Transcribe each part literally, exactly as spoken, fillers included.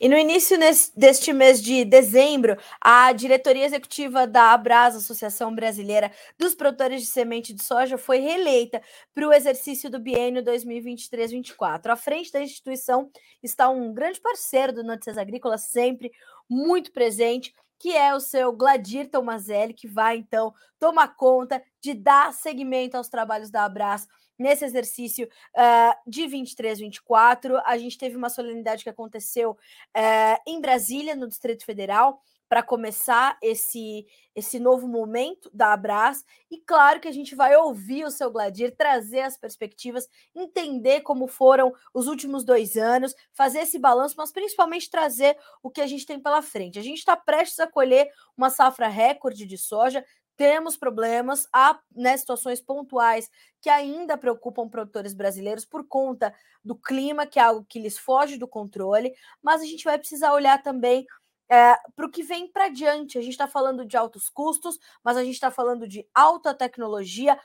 E no início deste mês de dezembro, a diretoria executiva da ABRASS, Associação Brasileira dos Produtores de Semente de Soja, foi reeleita para o exercício do biênio dois mil e vinte e três, dois mil e vinte e quatro. À frente da instituição está um grande parceiro do Notícias Agrícolas, sempre muito presente, que é o seu Gladir Tomazelli, que vai, então, tomar conta de dar seguimento aos trabalhos da ABRASS nesse exercício uh, de vinte e três, vinte e quatro. A gente teve uma solenidade que aconteceu uh, em Brasília, no Distrito Federal, para começar esse, esse novo momento da ABRASS, e claro que a gente vai ouvir o seu Gladir, trazer as perspectivas, entender como foram os últimos dois anos, fazer esse balanço, mas principalmente trazer o que a gente tem pela frente. A gente está prestes a colher uma safra recorde de soja, temos problemas, há né, situações pontuais que ainda preocupam produtores brasileiros por conta do clima, que é algo que lhes foge do controle, mas a gente vai precisar olhar também É, para o que vem para diante. A gente está falando de altos custos, mas a gente está falando de alta tecnologia.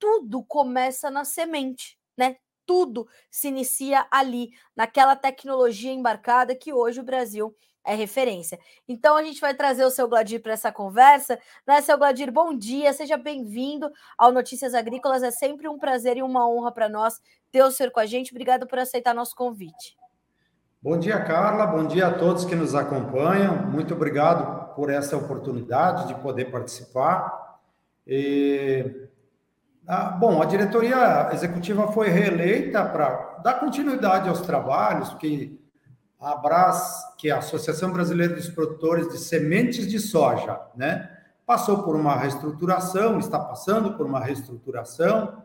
Tudo começa na semente, né? Tudo se inicia ali, naquela tecnologia embarcada que hoje o Brasil é referência. Então a gente vai trazer o seu Gladir para essa conversa. Né, seu Gladir, bom dia, seja bem-vindo ao Notícias Agrícolas. É sempre um prazer e uma honra para nós ter o senhor com a gente. Obrigado por aceitar nosso convite. Bom dia, Carla. Bom dia a todos que nos acompanham. Muito obrigado por essa oportunidade de poder participar. E, ah, bom, a diretoria executiva foi reeleita para dar continuidade aos trabalhos que a ABRASS, que é a Associação Brasileira dos Produtores de Sementes de Soja, né, passou por uma reestruturação, está passando por uma reestruturação,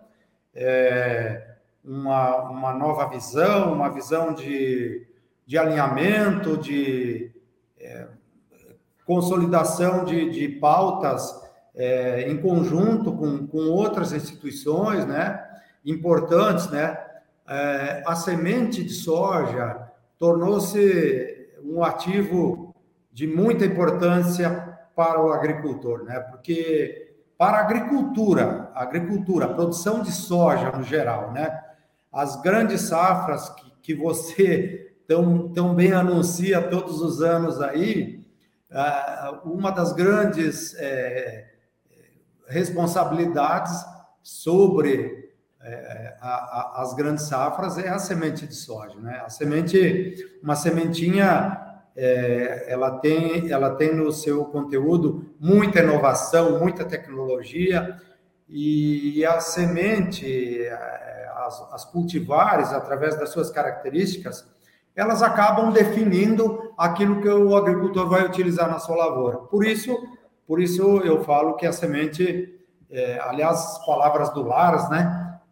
é, uma, uma nova visão, uma visão de... de alinhamento, de é, consolidação de, de pautas é, em conjunto com, com outras instituições, né, importantes, né? É, a semente de soja tornou-se um ativo de muita importância para o agricultor, né? Porque para a agricultura, a agricultura, a produção de soja no geral, né? As grandes safras que, que você Tão, tão bem anuncia todos os anos aí, uma das grandes é, responsabilidades sobre é, a, a, as grandes safras é a semente de soja, né? A semente, uma sementinha, é, ela tem, ela tem no seu conteúdo muita inovação, muita tecnologia, e a semente, as, as cultivares, através das suas características, elas acabam definindo aquilo que o agricultor vai utilizar na sua lavoura. Por isso, por isso eu falo que a semente, é, aliás, as palavras do Lars, né,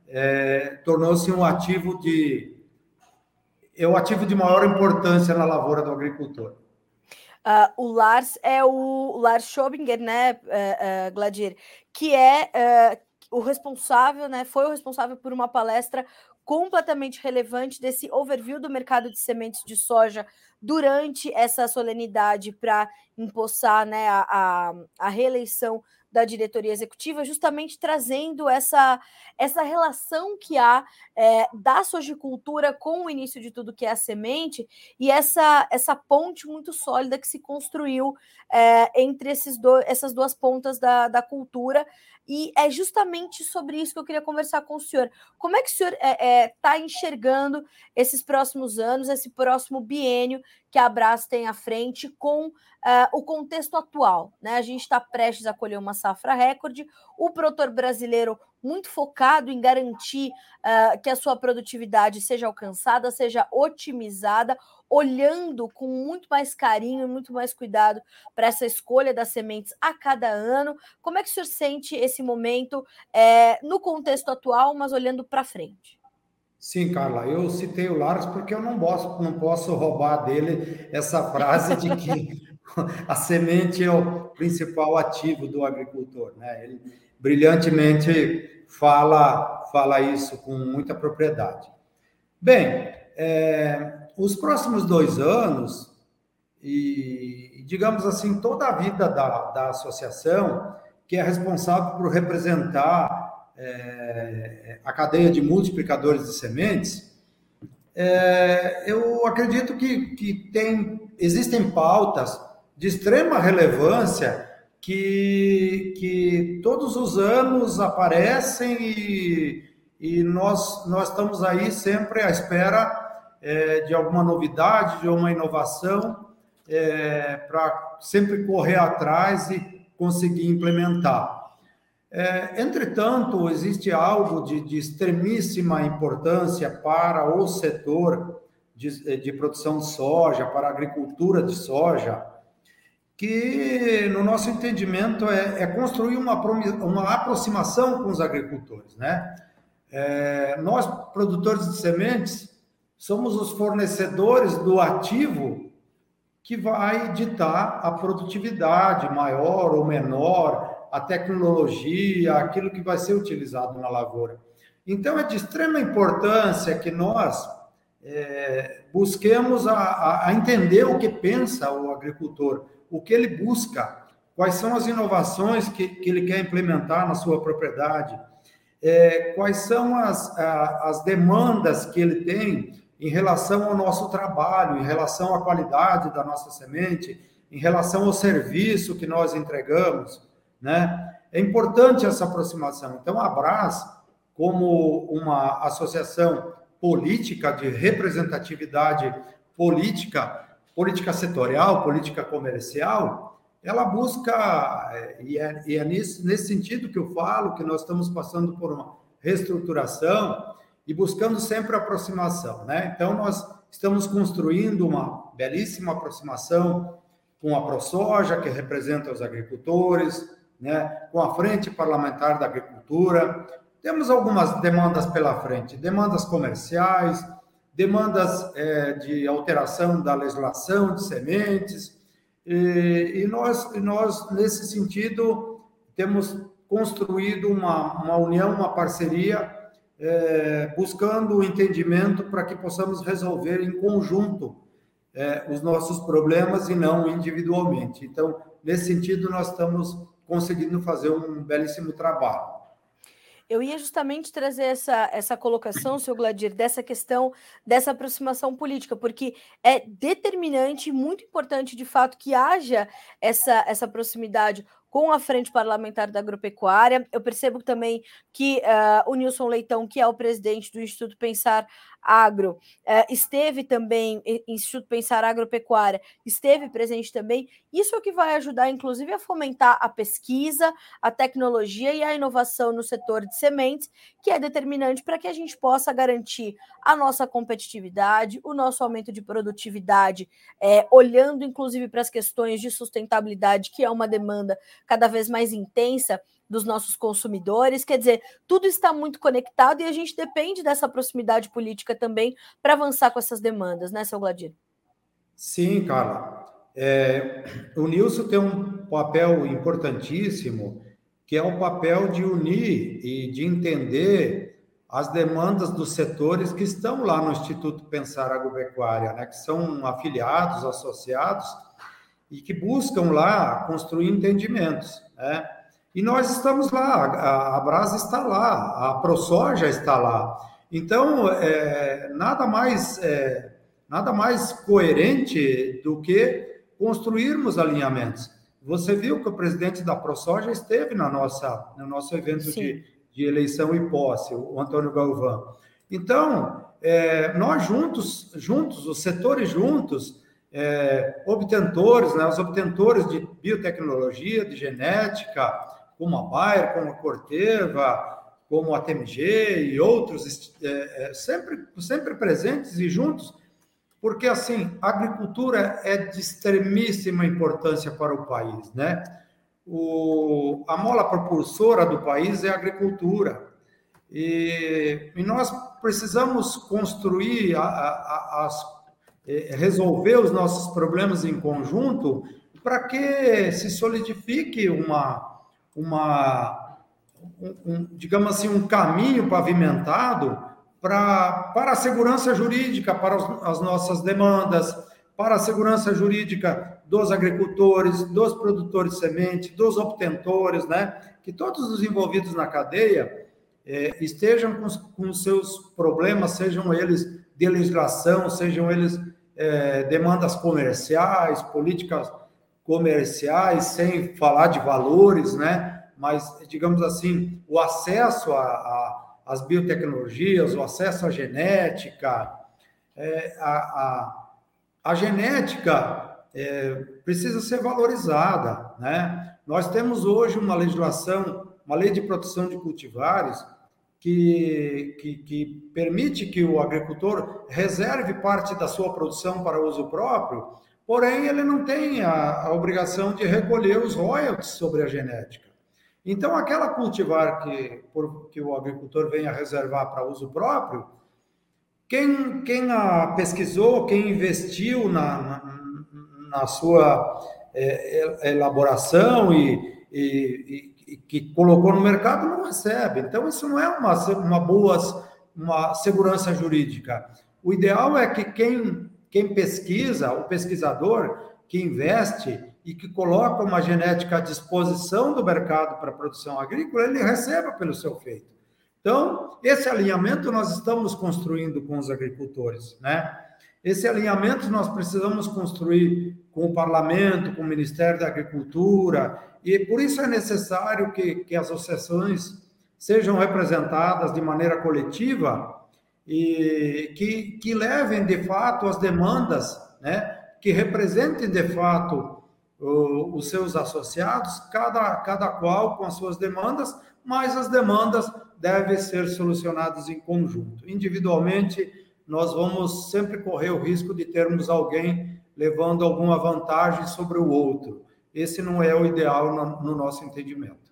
é, tornou-se um ativo de, é um ativo de maior importância na lavoura do agricultor. Uh, o Lars é o, o Lars Schöbinger, né, uh, uh, Gladir, que é uh, o responsável, né, foi o responsável por uma palestra completamente relevante desse overview do mercado de sementes de soja durante essa solenidade para empossar, né, a, a, a reeleição da diretoria executiva, justamente trazendo essa, essa relação que há é, da sojicultura com o início de tudo que é a semente e essa, essa ponte muito sólida que se construiu é, entre esses do, essas duas pontas da, da cultura. E é justamente sobre isso que eu queria conversar com o senhor. Como é que o senhor está é, é, enxergando esses próximos anos, esse próximo biênio que a ABRASS tem à frente com uh, o contexto atual, né? A gente está prestes a colher uma safra recorde, o produtor brasileiro muito focado em garantir uh, que a sua produtividade seja alcançada, seja otimizada, olhando com muito mais carinho e muito mais cuidado para essa escolha das sementes a cada ano. Como é que o senhor sente esse momento é, no contexto atual, mas olhando para frente? Sim, Carla, eu citei o Lars porque eu não posso, não posso roubar dele essa frase de que a semente é o principal ativo do agricultor, né? Ele brilhantemente fala, fala isso com muita propriedade. Bem, é, os próximos dois anos, e digamos assim, toda a vida da, da associação, que é responsável por representar É, a cadeia de multiplicadores de sementes, é, eu acredito que, que tem existem pautas de extrema relevância que, que todos os anos aparecem e, e nós, nós estamos aí sempre à espera é, de alguma novidade, de uma inovação, é, para sempre correr atrás e conseguir implementar. É, entretanto, existe algo de, de extremíssima importância para o setor de, de produção de soja, para a agricultura de soja, que, no nosso entendimento, é, é construir uma, uma aproximação com os agricultores, né? É, nós, produtores de sementes, somos os fornecedores do ativo que vai ditar a produtividade maior ou menor, a tecnologia, aquilo que vai ser utilizado na lavoura. Então, é de extrema importância que nós é, busquemos a, a entender o que pensa o agricultor, o que ele busca, quais são as inovações que, que ele quer implementar na sua propriedade, é, quais são as, a, as demandas que ele tem em relação ao nosso trabalho, em relação à qualidade da nossa semente, em relação ao serviço que nós entregamos, né? É importante essa aproximação. Então, a ABRASS, como uma associação política de representatividade política, política setorial, política comercial, ela busca, e é, e é nesse, nesse sentido que eu falo, que nós estamos passando por uma reestruturação e buscando sempre aproximação, né? Então, nós estamos construindo uma belíssima aproximação com a ProSoja, que representa os agricultores, né, com a Frente Parlamentar da Agricultura. Temos algumas demandas pela frente, demandas comerciais, demandas é, de alteração da legislação de sementes, e, e, nós, e nós, nesse sentido, temos construído uma, uma união, uma parceria, é, buscando o entendimento para que possamos resolver em conjunto é, os nossos problemas e não individualmente. Então, nesse sentido, nós estamos conseguindo fazer um belíssimo trabalho. Eu ia justamente trazer essa, essa colocação, senhor Gladir, dessa questão, dessa aproximação política, porque é determinante e muito importante, de fato, que haja essa, essa proximidade com a Frente Parlamentar da Agropecuária. Eu percebo também que uh, o Nilson Leitão, que é o presidente do Instituto Pensar Agro, uh, esteve também, Instituto Pensar Agropecuária, esteve presente também. Isso é o que vai ajudar, inclusive, a fomentar a pesquisa, a tecnologia e a inovação no setor de sementes, que é determinante para que a gente possa garantir a nossa competitividade, o nosso aumento de produtividade, é, olhando, inclusive, para as questões de sustentabilidade, que é uma demanda cada vez mais intensa dos nossos consumidores. Quer dizer, tudo está muito conectado e a gente depende dessa proximidade política também para avançar com essas demandas, né, seu Gladir? Sim, Carla. É, o Nilson tem um papel importantíssimo, que é o papel de unir e de entender as demandas dos setores que estão lá no Instituto Pensar Agropecuária, né, que são afiliados, associados, e que buscam lá construir entendimentos, né? E nós estamos lá, a ABRASS está lá, a ProSoja está lá. Então, é, nada, mais, é, nada mais coerente do que construirmos alinhamentos. Você viu que o presidente da ProSoja esteve na nossa, no nosso evento de, de eleição e posse, o Antônio Galvão. Então, é, nós juntos, juntos, os setores juntos, É, obtentores, né, os obtentores de biotecnologia, de genética, como a Bayer, como a Corteva, como a T M G e outros, é, é, sempre, sempre presentes e juntos, porque, assim, a agricultura é de extremíssima importância para o país, né? O, a mola propulsora do país é a agricultura, e, e nós precisamos construir a, a, as resolver os nossos problemas em conjunto para que se solidifique uma, uma um, um, digamos assim, um caminho pavimentado para, para a segurança jurídica, para os, as nossas demandas, para a segurança jurídica dos agricultores, dos produtores de semente, dos obtentores, né? Que todos os envolvidos na cadeia eh, estejam com, com seus problemas, sejam eles de legislação, sejam eles é, demandas comerciais, políticas comerciais, sem falar de valores, né? Mas, digamos assim, o acesso às biotecnologias, o acesso à genética, é, a, a, a genética é, precisa ser valorizada, né? Nós temos hoje uma legislação, uma lei de proteção de cultivares, que, que, que permite que o agricultor reserve parte da sua produção para uso próprio, porém ele não tem a, a obrigação de recolher os royalties sobre a genética. Então, aquela cultivar que, por, que o agricultor venha reservar para uso próprio, quem, quem a pesquisou, quem investiu na, na, na sua é, elaboração e, e, e que colocou no mercado não recebe. Então, isso não é uma, uma boa uma segurança jurídica. O ideal é que quem, quem pesquisa, o pesquisador que investe e que coloca uma genética à disposição do mercado para a produção agrícola, ele receba pelo seu feito. Então, esse alinhamento nós estamos construindo com os agricultores, né? Esse alinhamento nós precisamos construir com o Parlamento, com o Ministério da Agricultura, e por isso é necessário que, que as associações sejam representadas de maneira coletiva e que, que levem, de fato, as demandas, né? Que representem, de fato, os seus associados, cada, cada qual com as suas demandas, mas as demandas devem ser solucionadas em conjunto. Individualmente, nós vamos sempre correr o risco de termos alguém levando alguma vantagem sobre o outro. Esse não é o ideal no, no nosso entendimento.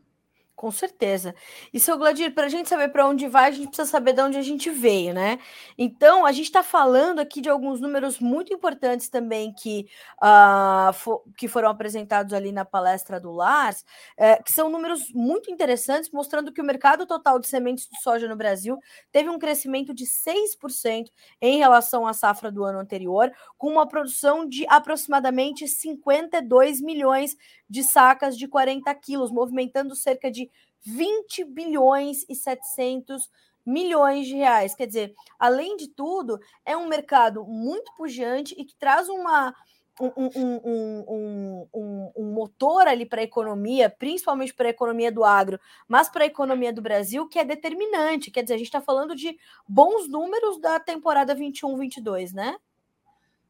Com certeza. E, seu Gladir, para a gente saber para onde vai, a gente precisa saber de onde a gente veio, né? Então, a gente está falando aqui de alguns números muito importantes também que, uh, fo- que foram apresentados ali na palestra do Lars, eh, que são números muito interessantes, mostrando que o mercado total de sementes de soja no Brasil teve um crescimento de seis por cento em relação à safra do ano anterior, com uma produção de aproximadamente cinquenta e dois milhões de sacas de quarenta quilos, movimentando cerca de vinte bilhões e setecentos milhões de reais. Quer dizer, além de tudo, é um mercado muito pujante e que traz uma, um, um, um, um, um motor ali para a economia, principalmente para a economia do agro, mas para a economia do Brasil, que é determinante. Quer dizer, a gente está falando de bons números da temporada vinte e um, vinte e dois, né?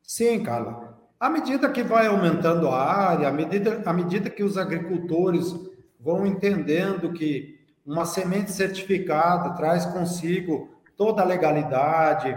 Sim, Carla. À medida que vai aumentando a área, à medida, à medida que os agricultores vão entendendo que uma semente certificada traz consigo toda a legalidade,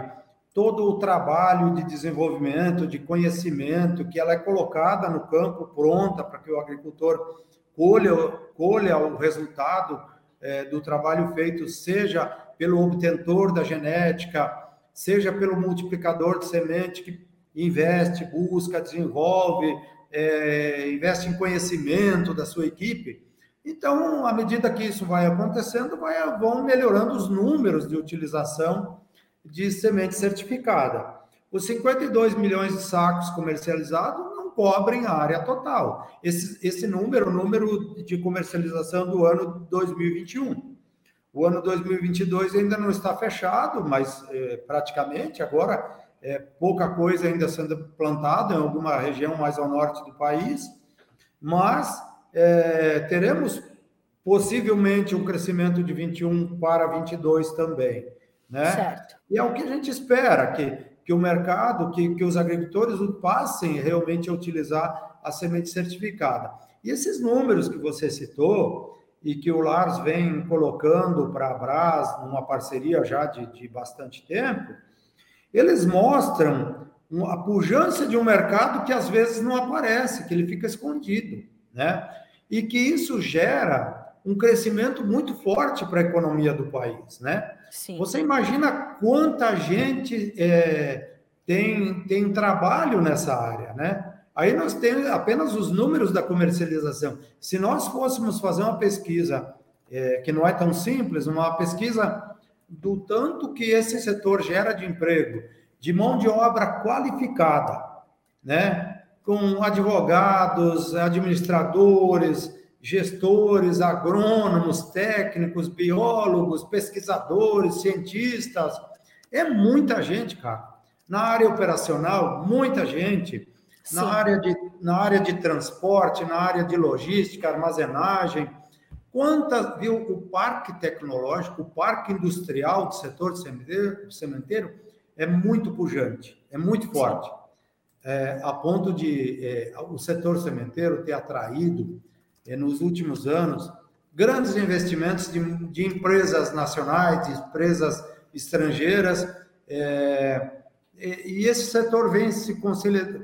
todo o trabalho de desenvolvimento, de conhecimento, que ela é colocada no campo pronta para que o agricultor colha, colha o resultado eh, do trabalho feito, seja pelo obtentor da genética, seja pelo multiplicador de semente que investe, busca, desenvolve, eh, investe em conhecimento da sua equipe. Então, à medida que isso vai acontecendo, vai, vão melhorando os números de utilização de semente certificada. Os cinquenta e dois milhões de sacos comercializados não cobrem a área total. Esse, esse número, o número de comercialização do ano dois mil e vinte e um. O ano dois mil e vinte e dois ainda não está fechado, mas é, praticamente agora é, pouca coisa ainda sendo plantada em alguma região mais ao norte do país, mas... É, teremos possivelmente um crescimento de vinte e um para vinte e dois também, né? Certo. E é o que a gente espera, que, que o mercado, que, que os agricultores passem realmente a utilizar a semente certificada. E esses números que você citou e que o Lars vem colocando para a ABRASS, numa parceria já de, de bastante tempo, eles mostram a pujança de um mercado que às vezes não aparece, que ele fica escondido, né? E que isso gera um crescimento muito forte para a economia do país, né? Sim. Você imagina quanta gente é, tem, tem trabalho nessa área, né? Aí nós temos apenas os números da comercialização. Se nós fôssemos fazer uma pesquisa, é, que não é tão simples, uma pesquisa do tanto que esse setor gera de emprego, de mão de obra qualificada, né? Com advogados, administradores, gestores, agrônomos, técnicos, biólogos, pesquisadores, cientistas. É muita gente, cara. Na área operacional, muita gente, na área, de, na área de transporte, na área de logística, armazenagem, quantas, viu, o parque tecnológico, o parque industrial do setor de sementeiro é muito pujante, é muito forte, é, a ponto de é, o setor sementeiro ter atraído, é, nos últimos anos, grandes investimentos de, de empresas nacionais, de empresas estrangeiras, é, e esse setor vem se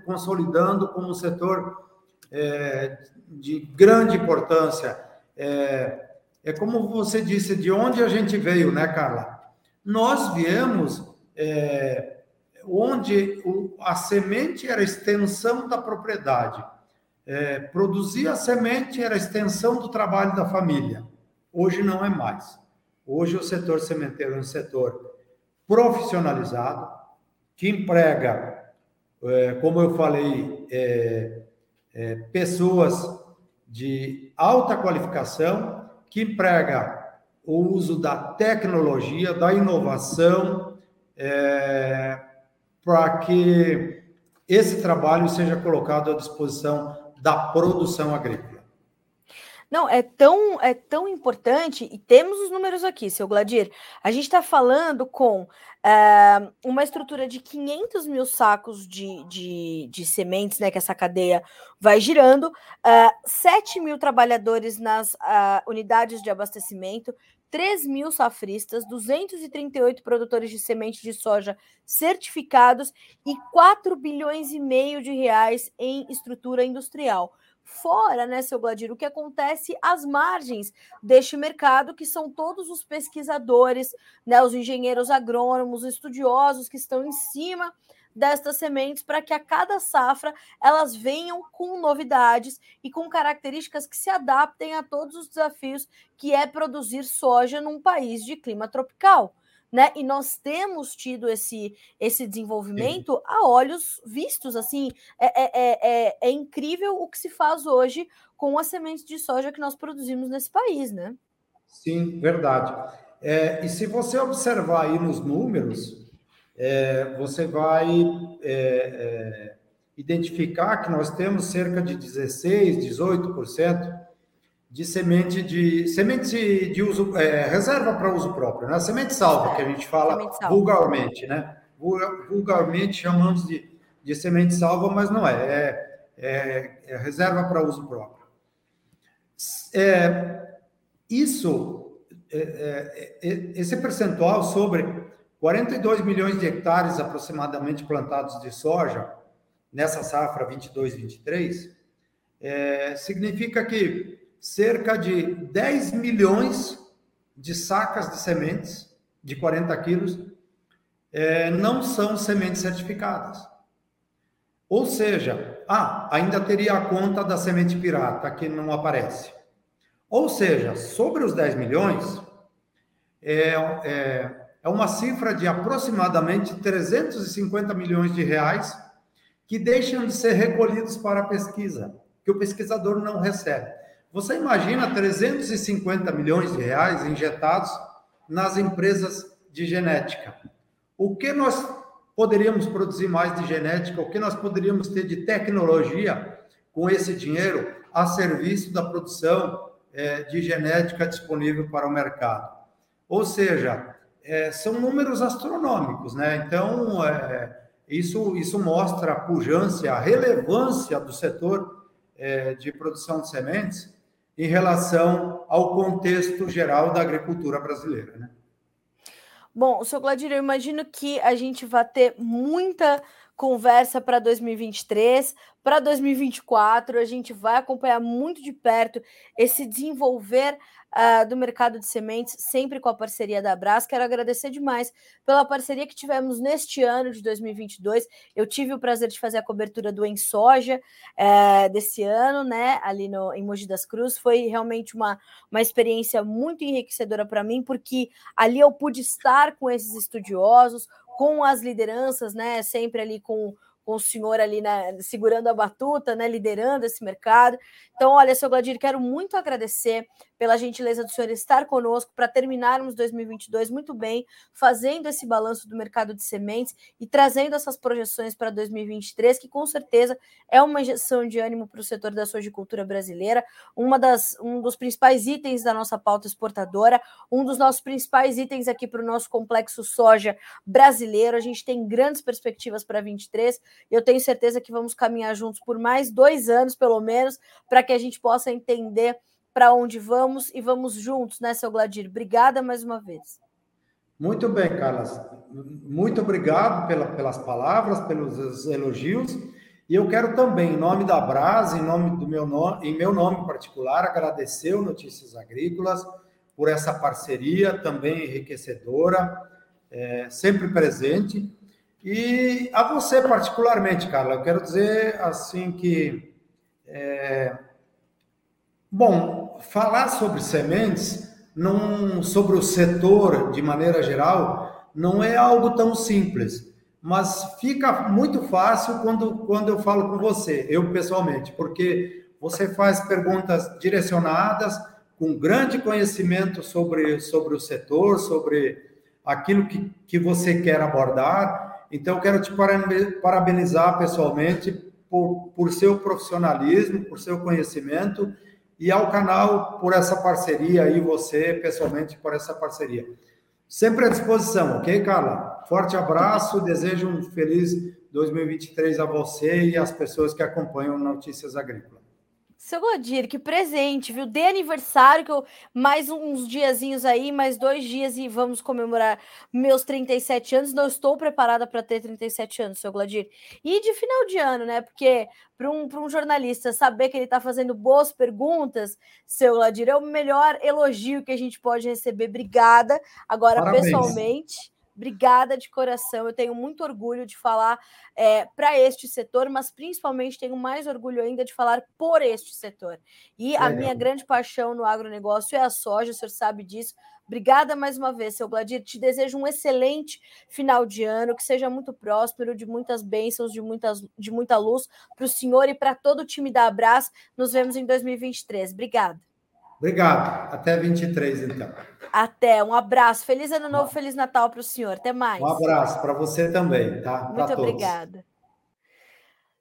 consolidando como um setor é, de grande importância. É, é como você disse, de onde a gente veio, né, Carla? Nós viemos é, onde o, a semente era a extensão da propriedade. É, produzir a semente era a extensão do trabalho da família. Hoje não é mais. Hoje o setor sementeiro é um setor profissionalizado, que emprega, como eu falei, é, é, pessoas de alta qualificação, que emprega o uso da tecnologia, da inovação, é, para que esse trabalho seja colocado à disposição da produção agrícola. Não, é tão, é tão importante, e temos os números aqui, seu Gladir. A gente está falando com uh, uma estrutura de quinhentos mil sacos de, de, de sementes, né, que essa cadeia vai girando, uh, sete mil trabalhadores nas uh, unidades de abastecimento, três mil safristas, duzentos e trinta e oito produtores de semente de soja certificados e quatro bilhões e meio de reais em estrutura industrial. Fora, né, seu Gladir, o que acontece às margens deste mercado, que são todos os pesquisadores, né, os engenheiros agrônomos, estudiosos que estão em cima destas sementes para que a cada safra elas venham com novidades e com características que se adaptem a todos os desafios que é produzir soja num país de clima tropical. Né? E nós temos tido esse, esse desenvolvimento Sim. a olhos vistos, assim, é, é, é, é incrível o que se faz hoje com a semente de soja que nós produzimos nesse país, né? Sim, verdade. É, e se você observar aí nos números, é, você vai é, é, identificar que nós temos cerca de dezesseis, dezoito por cento de semente de semente de uso, é, reserva para uso próprio, né? Semente salva, que a gente fala vulgarmente, né? Vulgarmente chamamos de, de semente salva, mas não é, é, é, é reserva para uso próprio. É, isso, é, é, é, esse percentual sobre quarenta e dois milhões de hectares aproximadamente plantados de soja, nessa safra vinte e dois, vinte e três, é, significa que cerca de dez milhões de sacas de sementes, de quarenta quilos, é, não são sementes certificadas. Ou seja, ah, ainda teria a conta da semente pirata, que não aparece. Ou seja, sobre os dez milhões, é, é, é uma cifra de aproximadamente trezentos e cinquenta milhões de reais que deixam de ser recolhidos para a pesquisa, que o pesquisador não recebe. Você imagina trezentos e cinquenta milhões de reais injetados nas empresas de genética. O que nós poderíamos produzir mais de genética, o que nós poderíamos ter de tecnologia com esse dinheiro a serviço da produção eh, de genética disponível para o mercado? Ou seja, eh, são números astronômicos, né? Então, eh, isso, isso mostra a pujança, a relevância do setor eh, de produção de sementes, em relação ao contexto geral da agricultura brasileira, né? Bom, seu Gladir, eu imagino que a gente vai ter muita conversa para dois mil e vinte e três, para dois mil e vinte e quatro, a gente vai acompanhar muito de perto esse desenvolver uh, do mercado de sementes, sempre com a parceria da ABRASS. Quero agradecer demais pela parceria que tivemos neste ano de dois mil e vinte e dois. Eu tive o prazer de fazer a cobertura do Ensoja é, desse ano, né, ali no, em Mogi das Cruzes. Foi realmente uma, uma experiência muito enriquecedora para mim, porque ali eu pude estar com esses estudiosos, com as lideranças, né, sempre ali com, com o senhor ali, né, segurando a batuta, né, liderando esse mercado. Então, olha, seu Gladir, quero muito agradecer pela gentileza do senhor estar conosco para terminarmos dois mil e vinte e dois muito bem, fazendo esse balanço do mercado de sementes e trazendo essas projeções para dois mil e vinte e três, que com certeza é uma injeção de ânimo para o setor da sojicultura brasileira, uma das, um dos principais itens da nossa pauta exportadora, um dos nossos principais itens aqui para o nosso complexo soja brasileiro. A gente tem grandes perspectivas para vinte e três e eu tenho certeza que vamos caminhar juntos por mais dois anos, pelo menos, para que a gente possa entender para onde vamos e vamos juntos, né, seu Gladir? Obrigada mais uma vez. Muito bem, Carla. Muito obrigado pela, pelas palavras, pelos elogios. E eu quero também, em nome da ABRASS, em nome do meu nome, em meu nome particular, agradecer o Notícias Agrícolas por essa parceria também enriquecedora, é, sempre presente. E a você particularmente, Carla, eu quero dizer assim que, é, bom, falar sobre sementes, não, sobre o setor de maneira geral, não é algo tão simples, mas fica muito fácil quando, quando eu falo com você, eu pessoalmente, porque você faz perguntas direcionadas, com grande conhecimento sobre, sobre o setor, sobre aquilo que, que você quer abordar. Então, eu quero te parabenizar pessoalmente por, por seu profissionalismo, por seu conhecimento e ao canal por essa parceria e você pessoalmente por essa parceria. Sempre à disposição, ok, Carla? Forte abraço, desejo um feliz dois mil e vinte e três a você e às pessoas que acompanham Notícias Agrícolas. Seu Gladir, que presente, viu? De aniversário, que eu, mais uns diazinhos aí, mais dois dias e vamos comemorar meus trinta e sete anos. Não estou preparada para ter trinta e sete anos, seu Gladir. E de final de ano, né? Porque para um, para um jornalista saber que ele está fazendo boas perguntas, seu Gladir, é o melhor elogio que a gente pode receber. Obrigada. Agora, parabéns. Pessoalmente... Obrigada de coração, eu tenho muito orgulho de falar é, para este setor, mas principalmente tenho mais orgulho ainda de falar por este setor. E a minha grande paixão no agronegócio é a soja, o senhor sabe disso. Obrigada mais uma vez, seu Gladir, te desejo um excelente final de ano, que seja muito próspero, de muitas bênçãos, de, muitas, de muita luz para o senhor e para todo o time da ABRASS. Nos vemos em dois mil e vinte e três. Obrigada. Obrigado. Até vinte e três, então. Até. Um abraço. Feliz Ano Novo, Feliz Natal para o senhor. Até mais. Um abraço para você também, tá? Muito pra obrigada. Todos.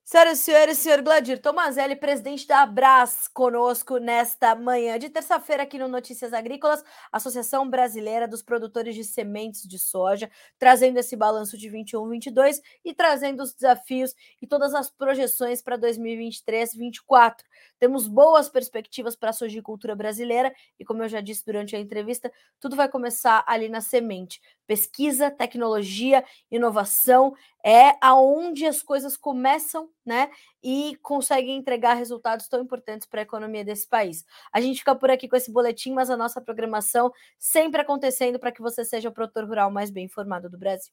Senhoras e senhores, senhor Gladir Tomazelli, presidente da ABRASS, conosco nesta manhã de terça-feira aqui no Notícias Agrícolas, Associação Brasileira dos Produtores de Sementes de Soja, trazendo esse balanço de vinte e um, vinte e dois e trazendo os desafios e todas as projeções para dois mil e vinte e três, vinte e quatro. Temos boas perspectivas para a sojicultura brasileira e, como eu já disse durante a entrevista, tudo vai começar ali na semente. Pesquisa, tecnologia, inovação é aonde as coisas começam, né? E conseguem entregar resultados tão importantes para a economia desse país. A gente fica por aqui com esse boletim, mas a nossa programação sempre acontecendo para que você seja o produtor rural mais bem informado do Brasil.